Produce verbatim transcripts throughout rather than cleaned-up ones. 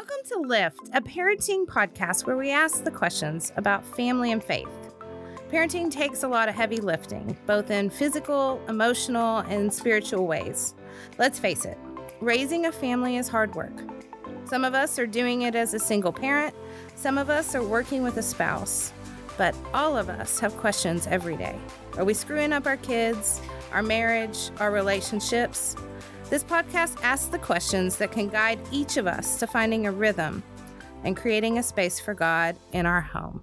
Welcome to Lift, a parenting podcast where we ask the questions about family and faith. Parenting takes a lot of heavy lifting, both in physical, emotional, and spiritual ways. Let's face it, raising a family is hard work. Some of us are doing it as a single parent. Some of us are working with a spouse. But all of us have questions every day. Are we screwing up our kids, our marriage, our relationships? This podcast asks the questions that can guide each of us to finding a rhythm and creating a space for God in our home.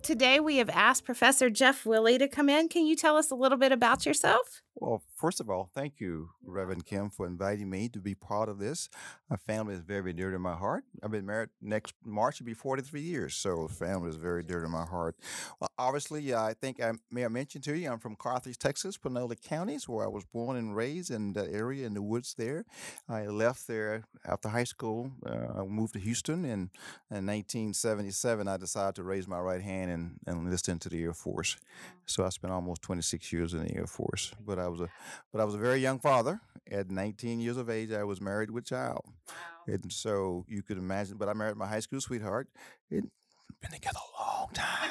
Today, we have asked Professor Jeff Willie to come in. Can you tell us a little bit about yourself? Well, first of all, thank you, Reverend Kim, for inviting me to be part of this. My family is very dear to my heart. I've been married next March, it'll be forty-three years, so family is very dear to my heart. Well, obviously, uh, I think I may have mentioned to you, I'm from Carthage, Texas, Panola County, where I was born and raised in that area, in the woods there. I left there after high school. Uh, I moved to Houston, and in nineteen seventy-seven, I decided to raise my right hand and, and enlist into the Air Force. So I spent almost twenty-six years in the Air Force, but I was a but I was a very young father. At nineteen years of age, I was married with child. Wow. And so you could imagine, but I married my high school sweetheart. It been together a long time.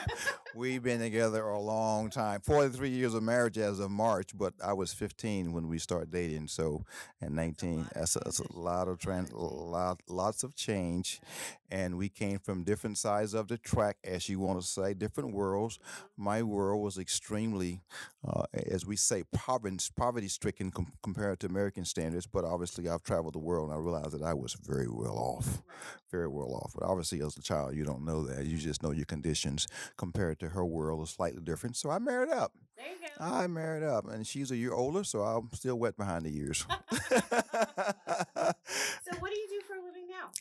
We've been together a long time. forty-three years of marriage as of March, but I was fifteen when we started dating. So at nineteen, that's a, that's a lot of trans, lot, lots of change. And we came from different sides of the track, as you want to say, different worlds. My world was extremely, uh, as we say, poverty-stricken com- compared to American standards. But obviously, I've traveled the world, and I realized that I was very well off, very well off. But obviously, as a child, you don't know that. You just know your conditions compared to her world is slightly different. So I married up. There you go. I married up. And she's a year older, so I'm still wet behind the ears. So what do you do for a living now?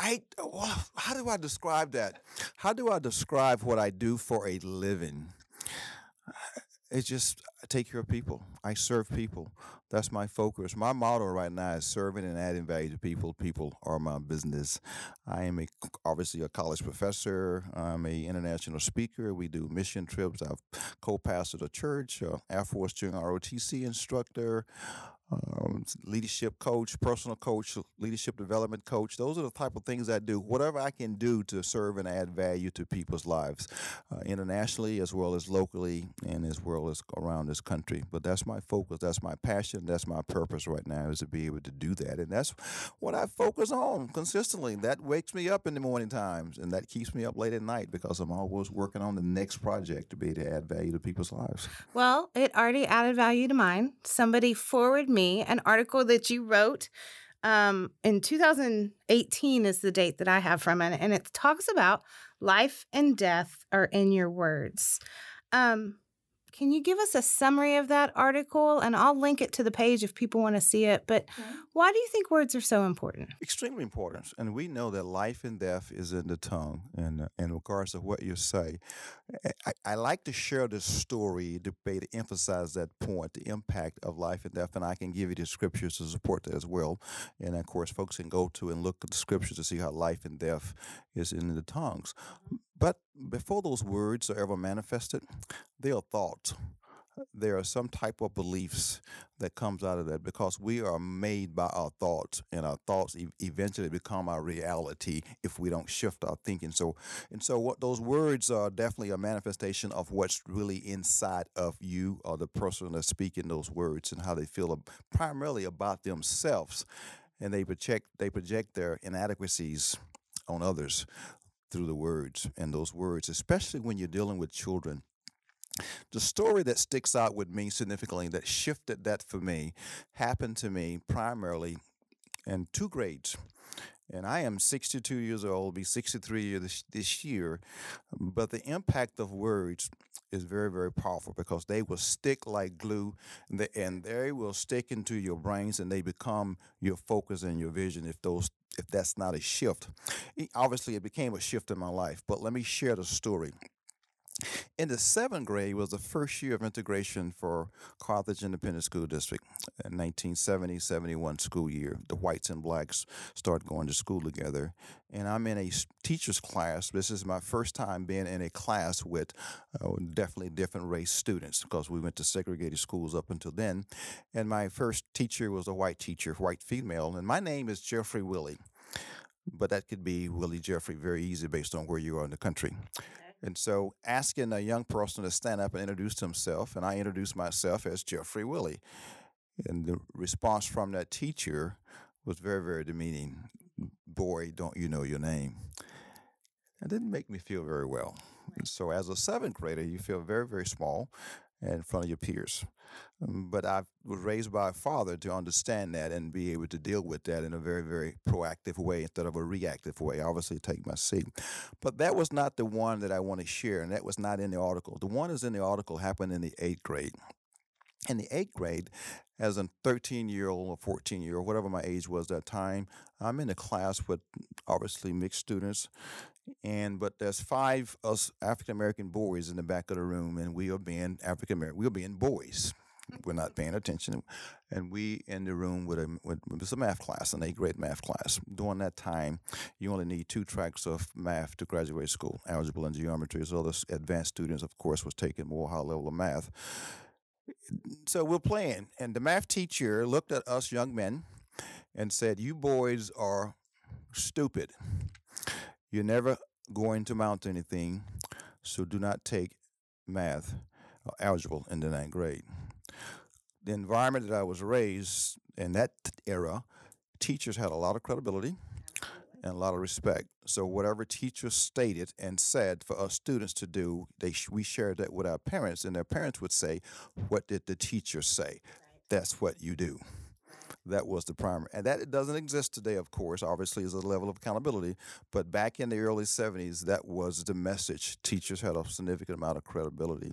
I, well, how do I describe that? How do I describe what I do for a living? It's just I take care of people. I serve people. That's my focus. My motto right now is serving and adding value to people. People are my business. I am a, obviously a college professor. I'm an international speaker. We do mission trips. I've co-pastored a church, uh, Air Force junior R O T C instructor, um, leadership coach, personal coach, leadership development coach. Those are the type of things I do. Whatever I can do to serve and add value to people's lives, uh, internationally as well as locally and as well as around this country. But that's my focus. That's my passion. That's my purpose right now, is to be able to do that. And that's what I focus on consistently. That wakes me up in the morning times, and that keeps me up late at night because I'm always working on the next project to be able to add value to people's lives. Well, it already added value to mine. Somebody forwarded me an article that you wrote um, in two thousand eighteen is the date that I have from it, and it talks about life and death are in your words. Um Can you give us a summary of that article? And I'll link it to the page if people want to see it. But why do you think words are so important? Extremely important. And we know that life and death is in the tongue, and uh, in regards to what you say. I, I like to share this story to, to emphasize that point, the impact of life and death. And I can give you the scriptures to support that as well. And, of course, folks can go to and look at the scriptures to see how life and death is in the tongues. But before those words are ever manifested, they are thought. There are some type of beliefs that comes out of that, because we are made by our thoughts, and our thoughts e- eventually become our reality if we don't shift our thinking. So, and so what those words are definitely a manifestation of what's really inside of you or the person that's speaking those words and how they feel ab- primarily about themselves, and they project they project their inadequacies on others through the words, and those words, especially when you're dealing with children. The story that sticks out with me significantly, that shifted that for me, happened to me primarily in two grades. And I am sixty-two years old, be sixty-three this, this year, but the impact of words is very, very powerful, because they will stick like glue, and they, and they will stick into your brains, and they become your focus and your vision if those if that's not a shift. Obviously, it became a shift in my life, but let me share the story. In the seventh grade was the first year of integration for Carthage Independent School District, in nineteen seventy seventy-one school year. The whites and blacks start going to school together, and I'm in a teacher's class. This is my first time being in a class with uh, definitely different race students, because we went to segregated schools up until then, and my first teacher was a white teacher, white female, and my name is Jeffrey Willie. But that could be Willie Jeffrey very easy based on where you are in the country. And so asking a young person to stand up and introduce himself, and I introduced myself as Jeffrey Willie. And the response from that teacher was very, very demeaning. Boy, don't you know your name? It didn't make me feel very well. And so as a seventh grader, you feel very, very small in front of your peers. But I was raised by a father to understand that and be able to deal with that in a very, very proactive way instead of a reactive way. I obviously take my seat. But that was not the one that I want to share, and that was not in the article. The one that's in the article happened in the eighth grade. In the eighth grade, as a thirteen-year-old or fourteen-year-old, whatever my age was that time, I'm in a class with obviously mixed students, and but there's five us African-American boys in the back of the room, and we are being African-American. We are being boys. We're not paying attention. And we in the room with a, with, with a math class, an eighth grade math class. During that time, you only need two tracks of math to graduate school, algebra and geometry. So the advanced students, of course, was taking more high level of math. So we're playing, and the math teacher looked at us young men and said, you boys are stupid. You're never going to mount anything, so do not take math or algebra in the ninth grade. The environment that I was raised in that era, teachers had a lot of credibility and a lot of respect. So whatever teachers stated and said for us students to do, they we shared that with our parents, and their parents would say, what did the teacher say? That's what you do. That was the primary. And that doesn't exist today, of course. Obviously, there's a level of accountability. But back in the early seventies, that was the message. Teachers had a significant amount of credibility.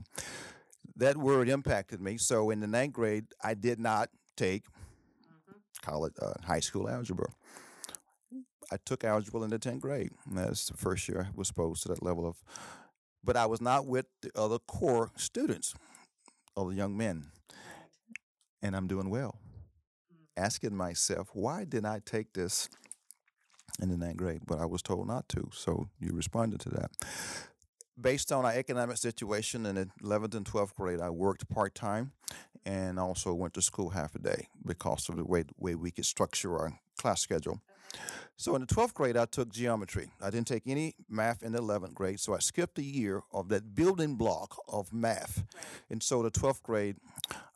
That word impacted me. So in the ninth grade, I did not take mm-hmm. college, uh, high school algebra. I took algebra in the tenth grade. That's the first year I was exposed to that level of. But I was not with the other core students, other young men. And I'm doing well. Asking myself, why did I take this in the ninth grade? But I was told not to, so you responded to that. Based on our economic situation in the eleventh and twelfth grade, I worked part-time and also went to school half a day because of the way, way we could structure our class schedule. So in the twelfth grade, I took geometry. I didn't take any math in the eleventh grade, so I skipped a year of that building block of math. And so the twelfth grade,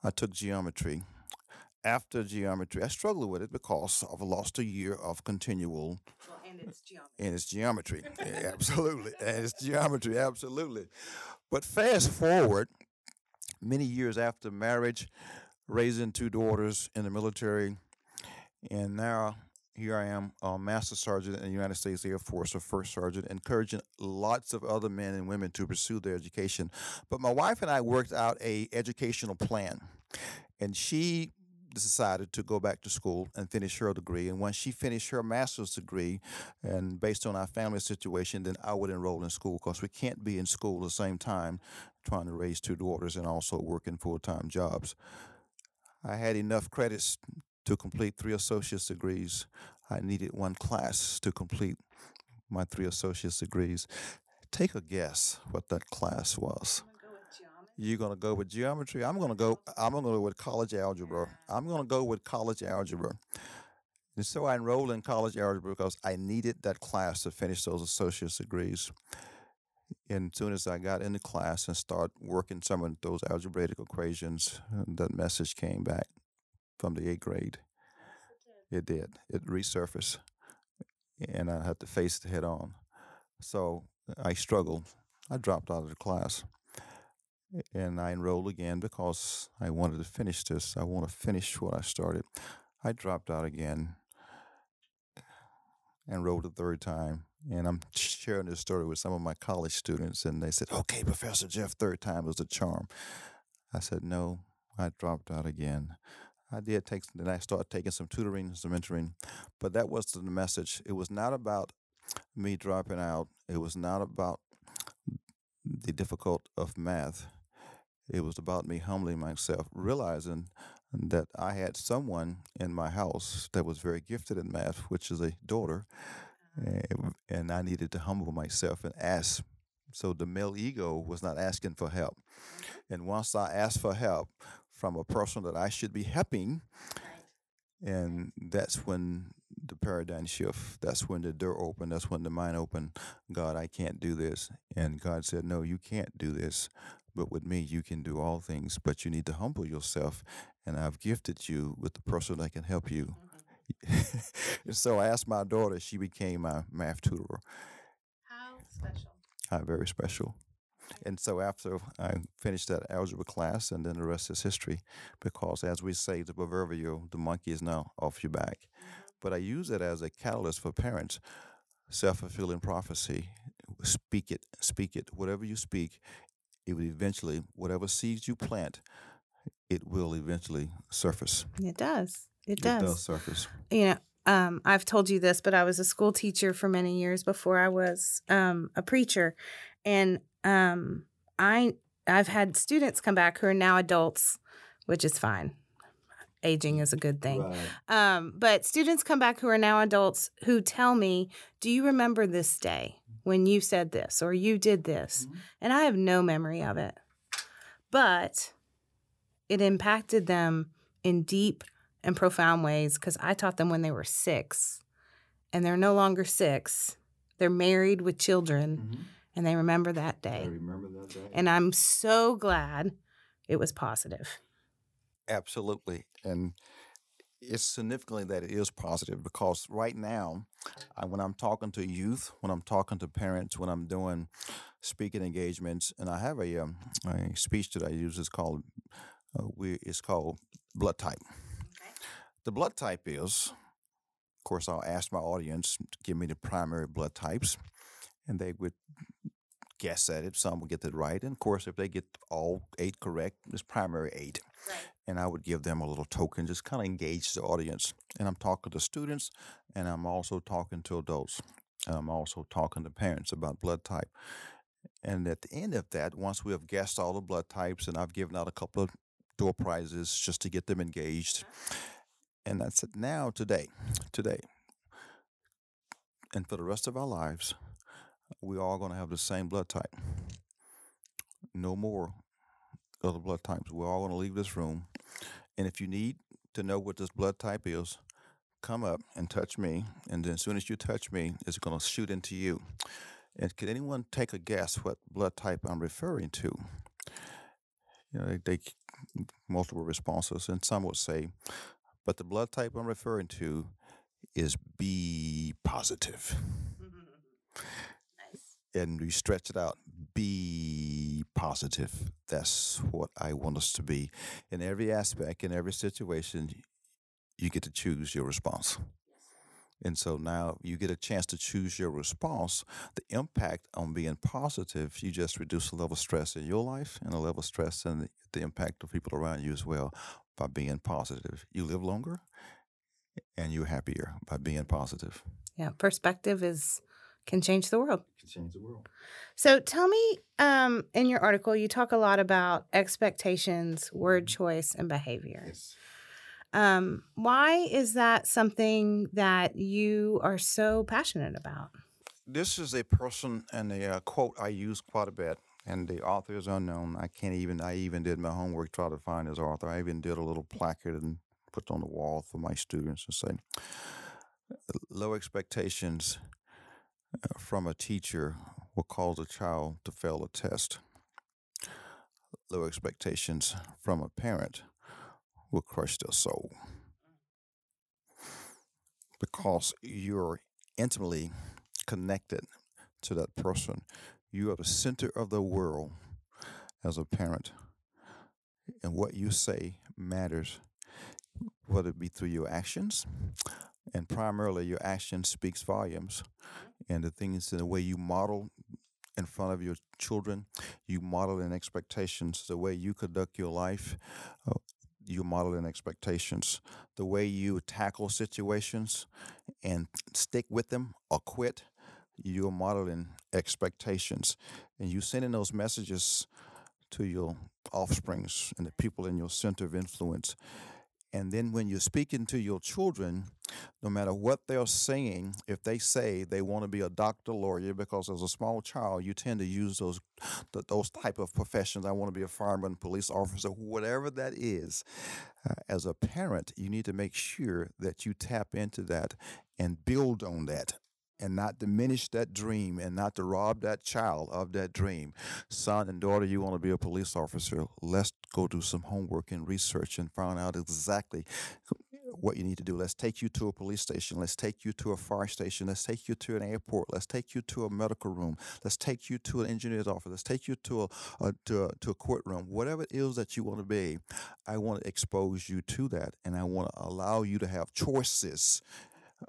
I took geometry. After geometry, I struggled with it because I've lost a year of continual. Well, and it's geometry. And it's geometry, yeah, absolutely. And it's geometry, absolutely. But fast forward many years after marriage, raising two daughters in the military, and now here I am, a master sergeant in the United States Air Force, a first sergeant, encouraging lots of other men and women to pursue their education. But my wife and I worked out a educational plan, and she decided to go back to school and finish her degree. And once she finished her master's degree, and based on our family situation, then I would enroll in school because we can't be in school at the same time trying to raise two daughters and also working full-time jobs. I had enough credits to complete three associate's degrees. I needed one class to complete my three associate's degrees. Take a guess what that class was. You're going to go with geometry. I'm going to go I'm going to go with college algebra. I'm going to go with college algebra. And so I enrolled in college algebra because I needed that class to finish those associate's degrees. And as soon as I got into class and started working some of those algebraic equations, that message came back from the eighth grade. It did. It resurfaced. And I had to face it head on. So I struggled. I dropped out of the class. And I enrolled again because I wanted to finish this. I want to finish what I started. I dropped out again, enrolled a third time. And I'm sharing this story with some of my college students. And they said, okay, Professor Jeff, third time was the charm. I said, no, I dropped out again. I did take, then I started taking some tutoring, some mentoring. But that was the message. It was not about me dropping out. It was not about the difficult of math. It was about me humbling myself, realizing that I had someone in my house that was very gifted in math, which is a daughter, and I needed to humble myself and ask. So the male ego was not asking for help. And once I asked for help from a person that I should be helping, and that's when the paradigm shift. That's when the door opened. That's when the mind opened. God, I can't do this. And God said, no, you can't do this. But with me, you can do all things. But you need to humble yourself. And I've gifted you with the person that can help you. And so I asked my daughter. She became my math tutor. How special. How very special. And so after I finished that algebra class, and then the rest is history, because as we say, the proverbial, the monkey is now off your back. But I use it as a catalyst for parents, self-fulfilling prophecy. Speak it, speak it. Whatever you speak, it will eventually, whatever seeds you plant, it will eventually surface. It does. It does. It does surface. You know, um, I've told you this, but I was a school teacher for many years before I was um, a preacher. And um, I, I've had students come back who are now adults, which is fine. Aging is a good thing. Right. Um, but students come back who are now adults who tell me, do you remember this day when you said this or you did this? Mm-hmm. And I have no memory of it. But it impacted them in deep and profound ways because I taught them when they were six. And they're no longer six. They're married with children. Mm-hmm. And they remember that day. I remember that day. And I'm so glad it was positive. Absolutely. And it's significantly that it is positive because right now, I, when I'm talking to youth, when I'm talking to parents, when I'm doing speaking engagements, and I have a, um, a speech that I use is called, uh, we, it's called blood type. Okay. The blood type is, of course, I'll ask my audience to give me the primary blood types, and they would guess at it. Some would get it right. And, of course, if they get all eight correct, it's primary eight. Right. And I would give them a little token, just kind of engage the audience. And I'm talking to students, and I'm also talking to adults. And I'm also talking to parents about blood type. And at the end of that, once we have guessed all the blood types, and I've given out a couple of door prizes just to get them engaged. And that's it now today, today. And for the rest of our lives, we're all going to have the same blood type. No more other blood types. We're all going to leave this room. And if you need to know what this blood type is, come up and touch me. And then as soon as you touch me, it's going to shoot into you. And can anyone take a guess what blood type I'm referring to? You know, they, they multiple responses. And some would say, but the blood type I'm referring to is B positive. And we stretch it out, be positive. That's what I want us to be. In every aspect, in every situation, you get to choose your response. And so now you get a chance to choose your response. The impact on being positive, you just reduce the level of stress in your life and the level of stress and the, the impact of people around you as well by being positive. You live longer and you're happier by being positive. Yeah, perspective is... Can change the world. Can change the world. So tell me, um, in your article, you talk a lot about expectations, word choice, and behavior. Yes. Um, why is that something that you are so passionate about? This is a person and a uh, quote I use quite a bit, and the author is unknown. I can't even. I even did my homework try to find his author. I even did a little placard and put it on the wall for my students and say, "Low expectations from a teacher will cause a child to fail a test. Low expectations from a parent will crush their soul." Because you're intimately connected to that person. You are the center of the world as a parent. And what you say matters, whether it be through your actions, and primarily your action speaks volumes. And the things in the way you model in front of your children, you model in expectations. The way you conduct your life, you model in expectations. The way you tackle situations and stick with them or quit, you're modeling expectations. And you're sending those messages to your offsprings and the people in your center of influence. And then when you're speaking to your children, no matter what they're saying, if they say they want to be a doctor, lawyer, because as a small child, you tend to use those those type of professions. I want to be a fireman, police officer, whatever that is. Uh, as a parent, you need to make sure that you tap into that and build on that, and not diminish that dream, and not to rob that child of that dream. Son and daughter, you want to be a police officer. Let's go do some homework and research and find out exactly what you need to do. Let's take you to a police station. Let's take you to a fire station. Let's take you to an airport. Let's take you to a medical room. Let's take you to an engineer's office. Let's take you to a, a, to, a to a courtroom. Whatever it is that you want to be, I want to expose you to that, and I want to allow you to have choices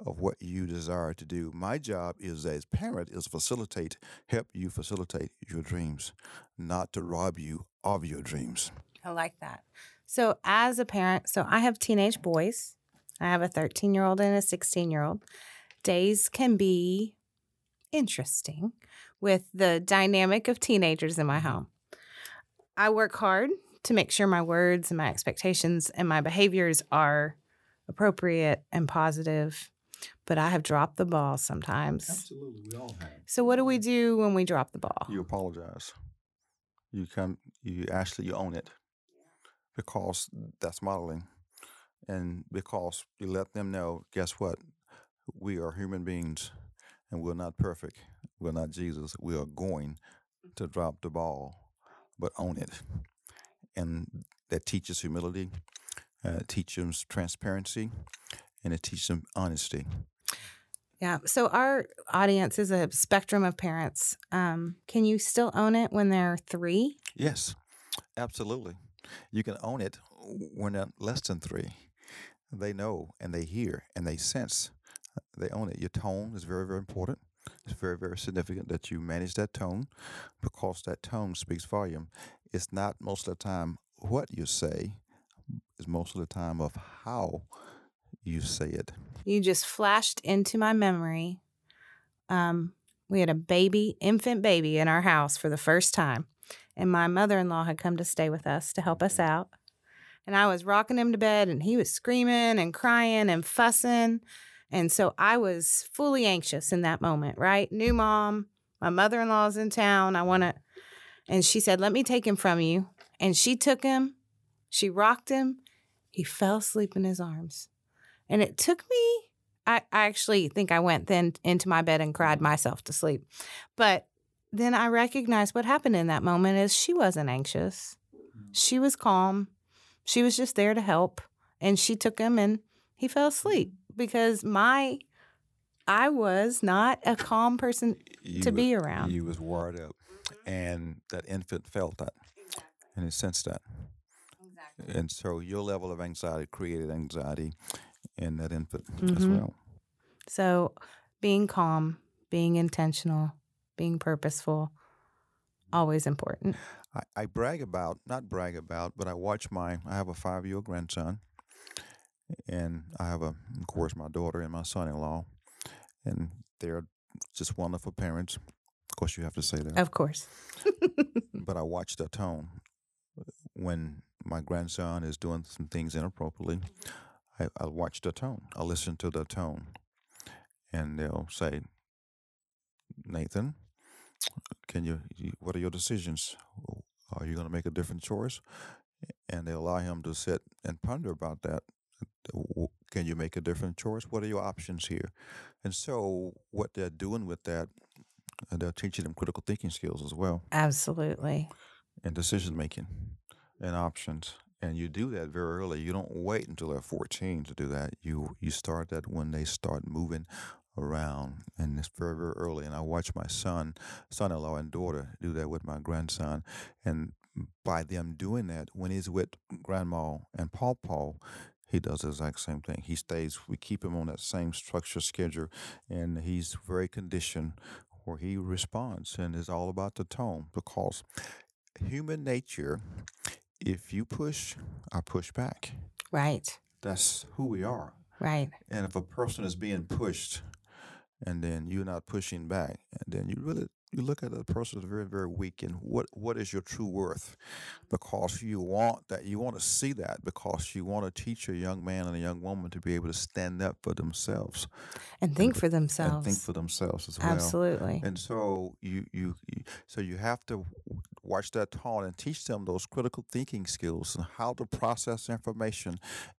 of what you desire to do. My job is as parent is facilitate, help you facilitate your dreams, not to rob you of your dreams. I like that. So as a parent, so I have teenage boys. I have a thirteen-year-old and a sixteen-year-old. Days can be interesting with the dynamic of teenagers in my home. I work hard to make sure my words and my expectations and my behaviors are appropriate and positive. But I have dropped the ball sometimes. Absolutely, we all have. So what do we do when we drop the ball? You apologize. You come. You actually you own it, because that's modeling, and because you let them know. Guess what? We are human beings, and we're not perfect. We're not Jesus. We are going to drop the ball, but own it, and that teaches humility. Uh, teach them transparency, and it teaches them honesty. Yeah. So our audience is a spectrum of parents. Um, can you still own it when they're three? Yes, absolutely. You can own it when they're less than three. They know, and they hear, and they sense. They own it. Your tone is very, very important. It's very, very significant that you manage that tone, because that tone speaks volume. It's not most of the time what you say. Is most of the time of how you say it. You just flashed into my memory. Um, we had a baby, infant baby in our house for the first time. And my mother-in-law had come to stay with us to help us out. And I was rocking him to bed, and he was screaming and crying and fussing. And so I was fully anxious in that moment, right? New mom, my mother-in-law's in town. I want to. And she said, let me take him from you. And she took him. She rocked him. He fell asleep in his arms. And it took me, I, I actually think I went then into my bed and cried myself to sleep. But then I recognized what happened in that moment is she wasn't anxious. She was calm. She was just there to help. And she took him and he fell asleep because my, I was not a calm person you to was, be around. You was wired up. And that infant felt that. And it sensed that. And so your level of anxiety created anxiety in that infant mm-hmm. as well. So being calm, being intentional, being purposeful, always important. I, I brag about, not brag about, but I watch my, I have a five-year-old grandson, and I have, a, of course, my daughter and my son-in-law, and they're just wonderful parents. Of course, you have to say that. Of course. But I watch their tone when my grandson is doing some things inappropriately. I, I watch the tone. I listen to the tone. And they'll say, Nathan, can you, what are your decisions? Are you going to make a different choice? And they allow him to sit and ponder about that. Can you make a different choice? What are your options here? And so what they're doing with that, they're teaching them critical thinking skills as well. Absolutely. And decision making. And options, and you do that very early. You don't wait until they're fourteen to do that. You you start that when they start moving around, and it's very, very early. And I watch my son, son-in-law, and daughter do that with my grandson. And by them doing that, when he's with Grandma and Pawpaw, he does the exact same thing. He stays. We keep him on that same structure schedule, and he's very conditioned where he responds, and it's all about the tone because human nature. If you push, I push back. Right. That's who we are. Right. And if a person is being pushed and then you're not pushing back, and then you really You look at a person that's very, very weak, and what, what is your true worth? Because you want that, you want to see that, because you want to teach a young man and a young woman to be able to stand up for themselves, and think and, for themselves, and think for themselves as well. Absolutely. And so you, you so you have to watch that taught and teach them those critical thinking skills and how to process information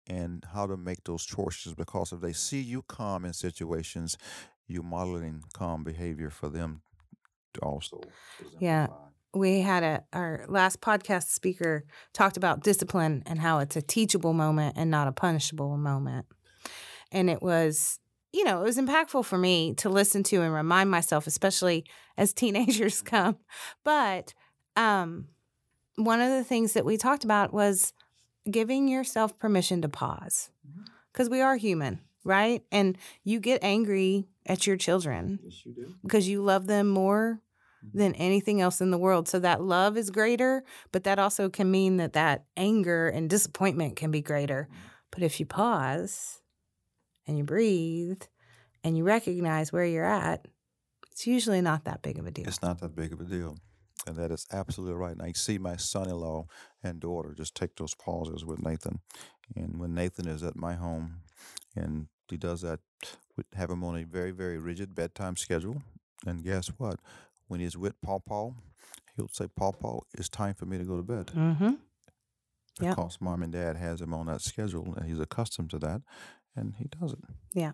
and how to make those choices. Because if they see you calm in situations, you're modeling calm behavior for them. Also, yeah, we had a our last podcast speaker talked about discipline and how it's a teachable moment and not a punishable moment. And it was, you know, it was impactful for me to listen to and remind myself, especially as teenagers come. But um, one of the things that we talked about was giving yourself permission to pause, because we are human. Right? And you get angry at your children. Yes, you do. Because you love them more mm-hmm. than anything else in the world. So that love is greater, but that also can mean that that anger and disappointment can be greater. Mm-hmm. But if you pause and you breathe and you recognize where you're at, it's usually not that big of a deal. It's not that big of a deal. And that is absolutely right. And I see my son-in-law and daughter just take those pauses with Nathan. And when Nathan is at my home, and he does that, we have him on a very, very rigid bedtime schedule. And guess what? When he's with Pawpaw, he'll say, Pawpaw, it's time for me to go to bed. Mm-hmm. Because yep. Mom and Dad has him on that schedule, and he's accustomed to that, and he does it. Yeah.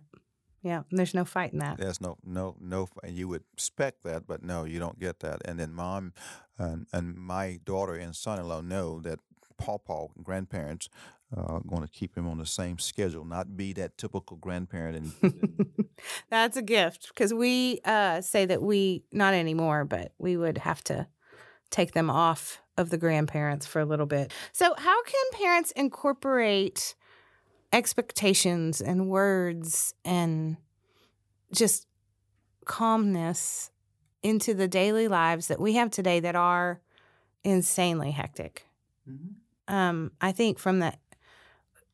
Yeah, there's no fighting that. There's no, no, no, and you would expect that, but no, you don't get that. And then mom and, and my daughter and son-in-law know that Pawpaw and grandparents are uh, going to keep him on the same schedule, not be that typical grandparent. And that's a gift, because we uh, say that we, not anymore, but we would have to take them off of the grandparents for a little bit. So how can parents incorporate expectations and words and just calmness into the daily lives that we have today that are insanely hectic? Mm-hmm. Um, I think from that,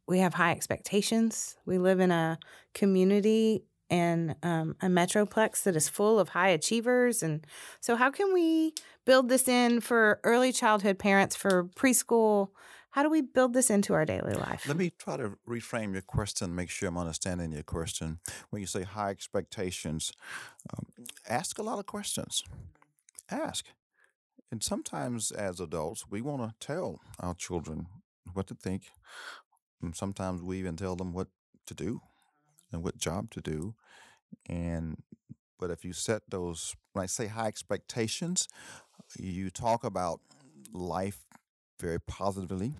we have high expectations. We live in a community and um, a metroplex that is full of high achievers. And so how can we build this in for early childhood parents, for preschool? How do we build this into our daily life? Let me try to reframe your question, make sure I'm understanding your question. When you say high expectations, um, ask a lot of questions. Ask. And sometimes as adults, we want to tell our children what to think. And sometimes we even tell them what to do and what job to do. And but if you set those, when I say high expectations, you talk about life very positively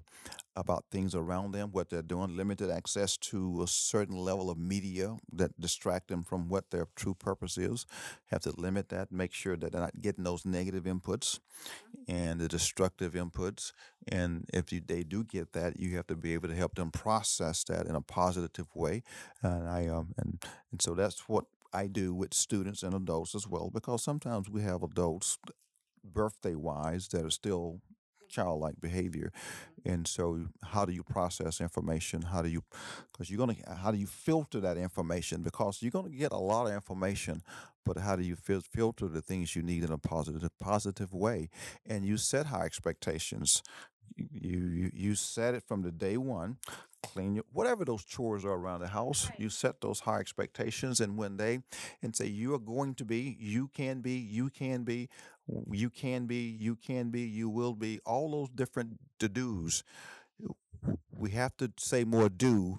about things around them, what they're doing, limited access to a certain level of media that distract them from what their true purpose is. Have to limit that, make sure that they're not getting those negative inputs and the destructive inputs. And if you, they do get that, you have to be able to help them process that in a positive way. And I um and, and so that's what I do with students and adults as well, because sometimes we have adults birthday-wise that are still childlike behavior. And so how do you process information? How do you, because you're going to, how do you filter that information? Because you're going to get a lot of information, but how do you fil- filter the things you need in a positive, positive way? And you set high expectations. You, you, you set it from the day one, clean your, whatever those chores are around the house, right. You set those high expectations. And when they, and say, you are going to be, you can be, you can be, you can be, you can be, you will be, all those different to-dos. We have to say more do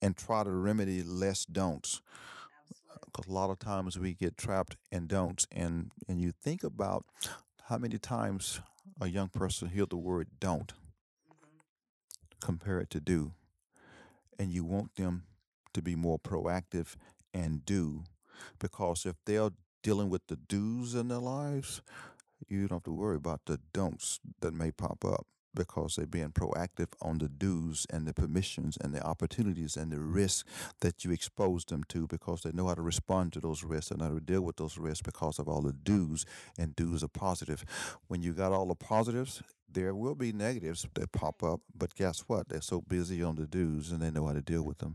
and try to remedy less don'ts. Because a lot of times we get trapped in don'ts. And, and you think about how many times a young person hears the word don't, compare it to do. And you want them to be more proactive and do, because if they're dealing with the do's in their lives, you don't have to worry about the don'ts that may pop up, because they're being proactive on the do's and the permissions and the opportunities and the risks that you expose them to, because they know how to respond to those risks and how to deal with those risks because of all the do's, and do's are positive. When you got all the positives, there will be negatives that pop up, but guess what? They're so busy on the do's and they know how to deal with them.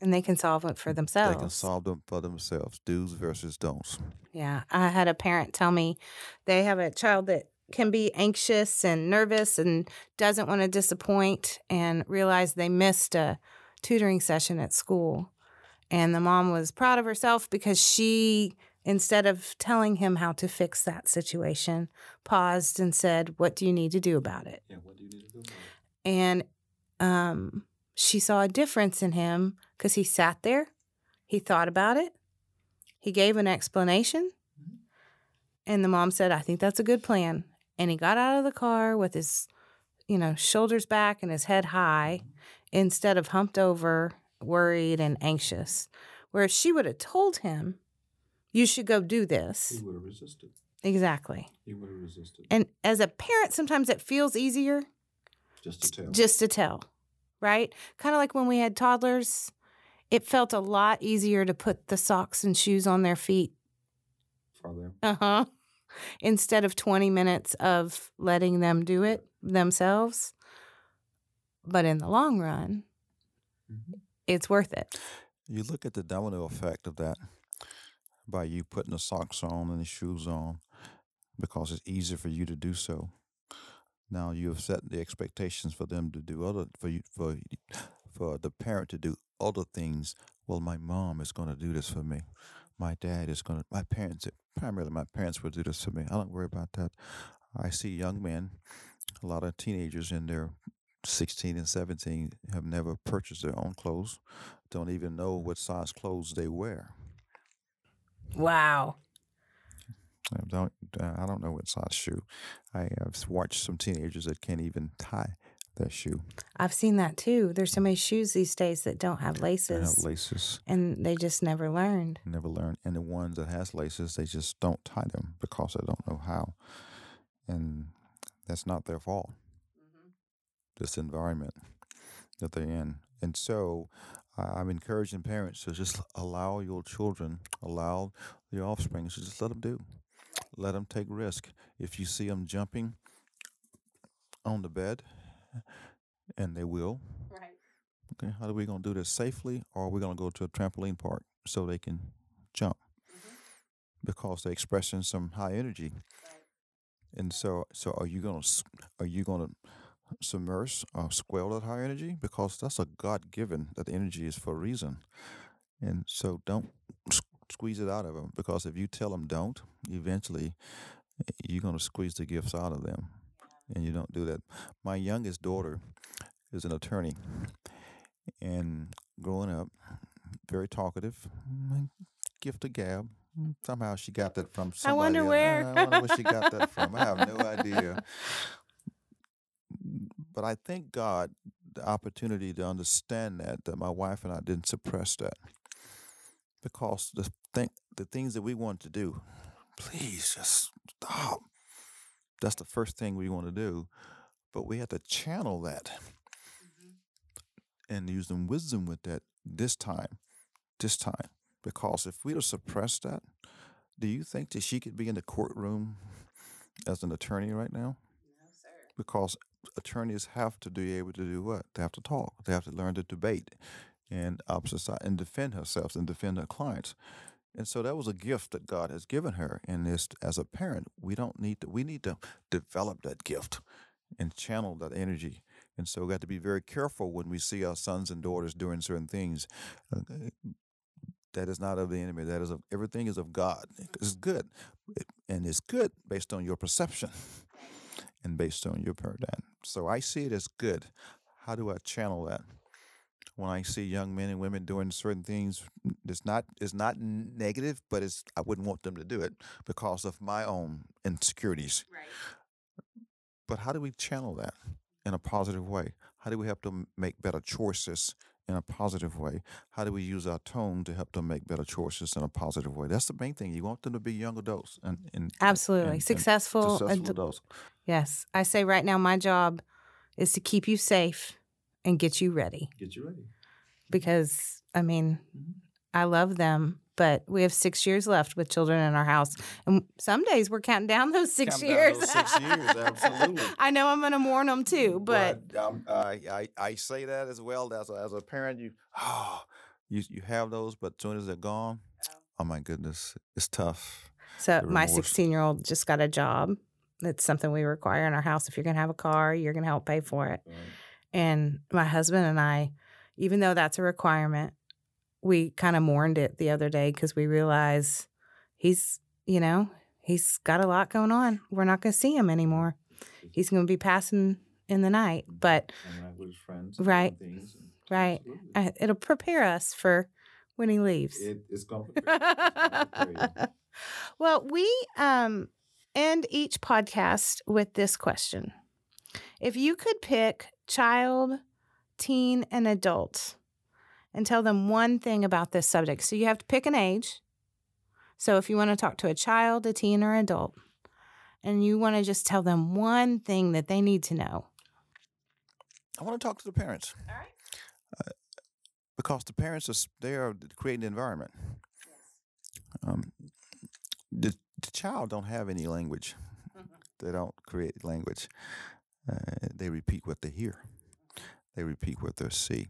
And they can solve it for themselves. They can solve them for themselves. Do's versus don'ts. Yeah. I had a parent tell me they have a child that can be anxious and nervous and doesn't want to disappoint, and realized they missed a tutoring session at school. And the mom was proud of herself because she, instead of telling him how to fix that situation, paused and said, "What do you need to do about it?" Yeah, what do you need to do about it? And um, she saw a difference in him because he sat there, he thought about it, he gave an explanation, mm-hmm. and the mom said, "I think that's a good plan." And he got out of the car with his, you know, shoulders back and his head high, mm-hmm. instead of humped over, worried and anxious. Where if she would have told him, "You should go do this," he would have resisted. Exactly. He would have resisted. And as a parent, sometimes it feels easier just to tell. Just to tell, right? Kind of like when we had toddlers, it felt a lot easier to put the socks and shoes on their feet. For them. Uh-huh. Instead of twenty minutes of letting them do it themselves. But in the long run, mm-hmm. it's worth it. You look at the domino effect of that by you putting the socks on and the shoes on, because it's easier for you to do so. Now you have set the expectations for them to do other for you for for the parent to do other things. Well, my mom is going to do this for me. My dad is going to. My parents, primarily my parents, will do this for me. I don't worry about that. I see young men, a lot of teenagers in their sixteen and seventeen have never purchased their own clothes, don't even know what size clothes they wear. Wow. I don't, I don't know what size shoe. I have watched some teenagers that can't even tie their shoe. I've seen that too. There's so many shoes these days that don't have laces. They have laces. And they just never learned. Never learned. And the ones that has laces, they just don't tie them because they don't know how. And that's not their fault. This environment that they're in. And so uh, I'm encouraging parents to just allow your children, allow your offspring to just let them do. Let them take risk. If you see them jumping on the bed, and they will. Right. Okay, how are we going to do this safely? Or are we going to go to a trampoline park so they can jump? Mm-hmm. Because they're expressing some high energy. Right. And so so are you going to are you going to submerge or squelch that high energy, because that's a God-given that the energy is for a reason. And so don't squeeze it out of them, because if you tell them don't, eventually you're going to squeeze the gifts out of them, and you don't do that. My youngest daughter is an attorney, and growing up, very talkative, gift of gab. Somehow she got that from somebody. I wonder else. where. I wonder where she got that from. I have no idea. But I thank God the opportunity to understand that, that my wife and I didn't suppress that. Because the thing, the things that we want to do, please just stop. That's the first thing we want to do. But we have to channel that, mm-hmm. and use some wisdom with that this time, this time. Because if we don't suppress that, do you think that she could be in the courtroom as an attorney right now? No, sir. Because attorneys have to be able to do what? They have to talk. They have to learn to debate and and defend herself and defend her clients. And so that was a gift that God has given her. And as, as a parent, we don't need to, we need to develop that gift and channel that energy. And so we have to be very careful when we see our sons and daughters doing certain things. That is not of the enemy. That is of, everything is of God. It's good. And it's good based on your perception. And based on your paradigm. So I see it as good. How do I channel that? When I see young men and women doing certain things, it's not it's not negative, but it's I wouldn't want them to do it because of my own insecurities. Right. But how do we channel that in a positive way? How do we help them make better choices in a positive way? How do we use our tone to help them make better choices in a positive way? That's the main thing. You want them to be young adults. and, and Absolutely. And, successful. And successful ad- adults. Yes. I say right now my job is to keep you safe and get you ready. Get you ready. Because, I mean, mm-hmm. I love them, but we have six years left with children in our house. And some days we're counting down those six counting years. Those six years, absolutely. I know I'm going to mourn them too, but. but um, I, I I say that as well. As a, as a parent, you, oh, you you have those, but as soon as they're gone, oh my goodness, it's tough. So my sixteen-year-old just got a job. It's something we require in our house. If you're going to have a car, you're going to help pay for it. Right. And my husband and I, even though that's a requirement, we kind of mourned it the other day because we realized he's, you know, he's got a lot going on. We're not going to see him anymore. He's going to be passing in the night. But with his friends, right, things and right. I, it'll prepare us for when he leaves. It, it's going to prepare you. Well, we um, end each podcast with this question. If you could pick child, teen, and adult and tell them one thing about this subject. So you have to pick an age. So if you want to talk to a child, a teen, or adult, and you want to just tell them one thing that they need to know. I want to talk to the parents. All right. Uh, because the parents, are they are creating the environment. Um, the, the child don't have any language. Mm-hmm. They don't create language. Uh, they repeat what they hear. They repeat what they see.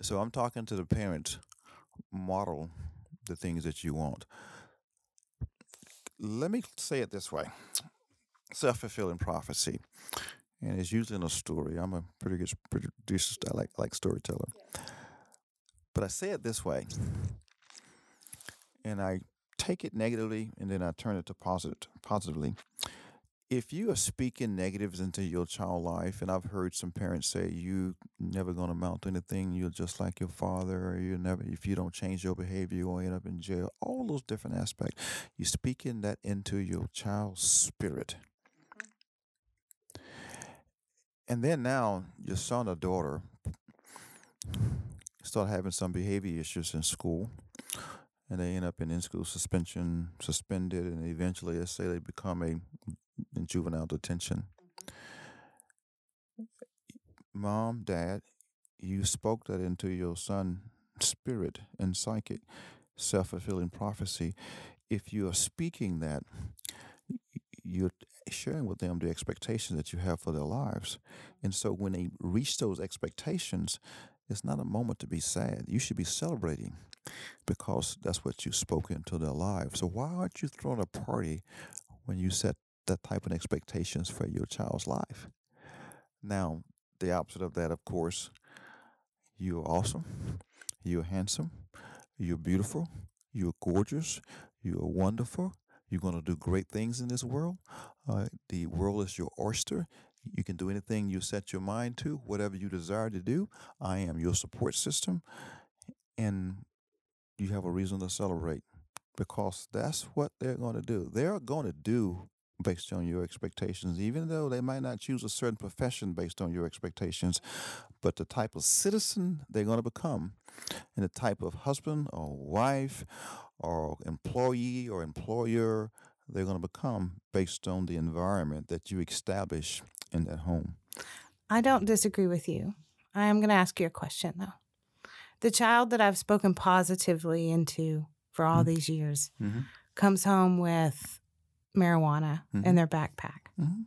So I'm talking to the parents. Model the things that you want. Let me say it this way. Self-fulfilling prophecy. And it's usually in a story. I'm a pretty good producer. I like, like storyteller. But I say it this way. And I take it negatively, and then I turn it to positive, positively. If you are speaking negatives into your child's life, and I've heard some parents say, you're never going to amount to anything, you're just like your father, or you're never, if you don't change your behavior, you'll end up in jail, all those different aspects. You're speaking that into your child's spirit. And then now your son or daughter start having some behavior issues in school. And they end up in in-school suspension, suspended, and eventually, let's say, they become a in juvenile detention. Mom, Dad, you spoke that into your son's spirit and psychic, self-fulfilling prophecy. If you are speaking that, you're sharing with them the expectations that you have for their lives. And so when they reach those expectations, it's not a moment to be sad. You should be celebrating because that's what you spoke into their lives. So why aren't you throwing a party when you set that type of expectations for your child's life? Now, the opposite of that, of course, you're awesome, you're handsome, you're beautiful, you're gorgeous, you're wonderful, you're going to do great things in this world. Uh, the world is your oyster. You can do anything you set your mind to, whatever you desire to do. I am your support system. And you have a reason to celebrate because that's what they're going to do. They're going to do based on your expectations, even though they might not choose a certain profession based on your expectations. But the type of citizen they're going to become and the type of husband or wife or employee or employer they're going to become based on the environment that you establish in that home. I don't disagree with you. I am going to ask you a question, though. The child that I've spoken positively into for all mm-hmm. these years mm-hmm. comes home with marijuana mm-hmm. in their backpack. Mm-hmm.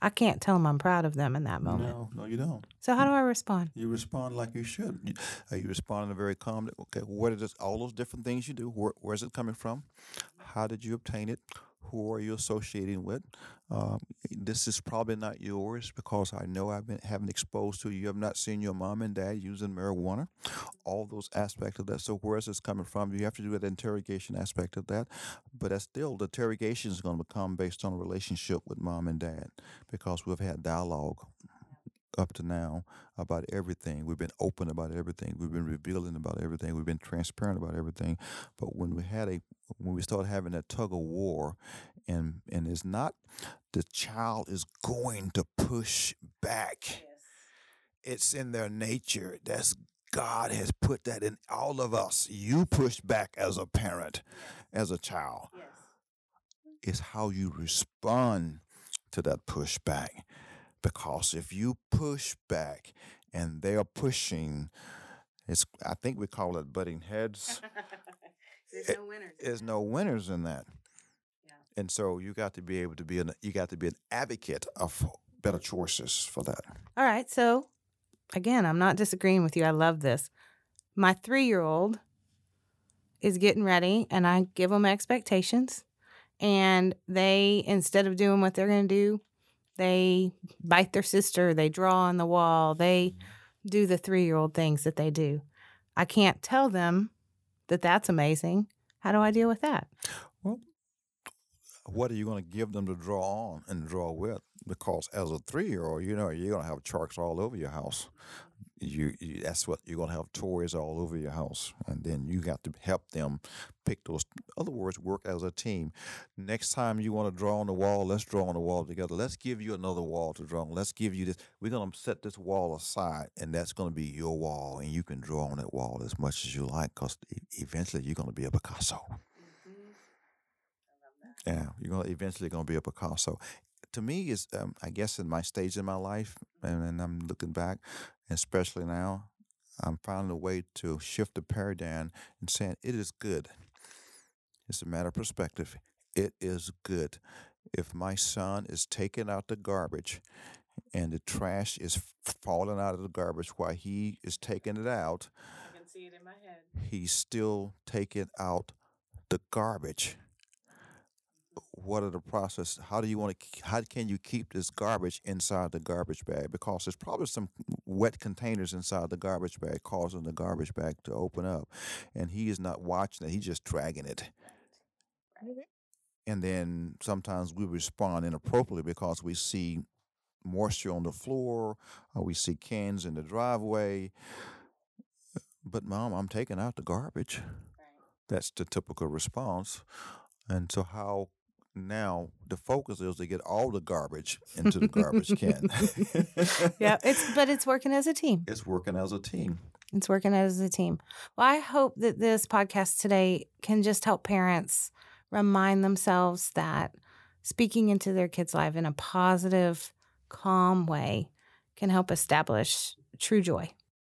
I can't tell them I'm proud of them in that moment. No, no, you don't. So how do I respond? You respond like you should. You, you respond in a very calm, okay, where does all those different things you do, where, where's it coming from? How did you obtain it? Who are you associating with? Uh, this is probably not yours because I know I've been haven't exposed to you. You have not seen your mom and dad using marijuana. All those aspects of that. So where is this coming from? You have to do an interrogation aspect of that. But that's still the interrogation is going to become based on a relationship with mom and dad because we've had dialogue up to now about everything. We've been open about everything. We've been revealing about everything. We've been transparent about everything. But when we had a when we started having that tug of war, and and it's not the child is going to push back. Yes. It's in their nature. That's God has put that in all of us. You push back as a parent, as a child. Yes. It's how you respond to that pushback. Because if you push back and they're pushing, it's I think we call it butting heads. There's it, no winners. There's no winners in that. Yeah. And so you got to be able to be an you got to be an advocate of better choices for that. All right. So again, I'm not disagreeing with you. I love this. my three-year-old is getting ready, and I give them expectations, and they, instead of doing what they're going to do, they bite their sister, they draw on the wall, they do the three-year-old things that they do. I can't tell them that that's amazing. How do I deal with that? Well, what are you going to give them to draw on and draw with? Because as a three-year-old, you know, you're going to have chalks all over your house. You, you that's what you're going to have toys all over your house. And then you got to help them pick those. In other words, work as a team. Next time you want to draw on the wall, let's draw on the wall together. Let's give you another wall to draw on. Let's give you this. We're going to set this wall aside, and that's going to be your wall. And you can draw on that wall as much as you like, because eventually you're going to be a Picasso. Yeah, you're gonna eventually going to be a Picasso. To me, is um, I guess in my stage in my life, and, and I'm looking back, especially now, I'm finding a way to shift the paradigm and saying it is good. It's a matter of perspective. It is good. If my son is taking out the garbage and the trash is falling out of the garbage while he is taking it out, I can see it in my head. He's still taking out the garbage. What are the process? How do you want to? How can you keep this garbage inside the garbage bag? Because there's probably some wet containers inside the garbage bag, causing the garbage bag to open up, and he is not watching it. He's just dragging it. And then sometimes we respond inappropriately because we see moisture on the floor, or we see cans in the driveway. But Mom, I'm taking out the garbage. That's the typical response. And so how now the focus is to get all the garbage into the garbage can. Yeah, it's but it's working as a team. It's working as a team. It's working as a team. Well, I hope that this podcast today can just help parents remind themselves that speaking into their kids' life in a positive, calm way can help establish true joy.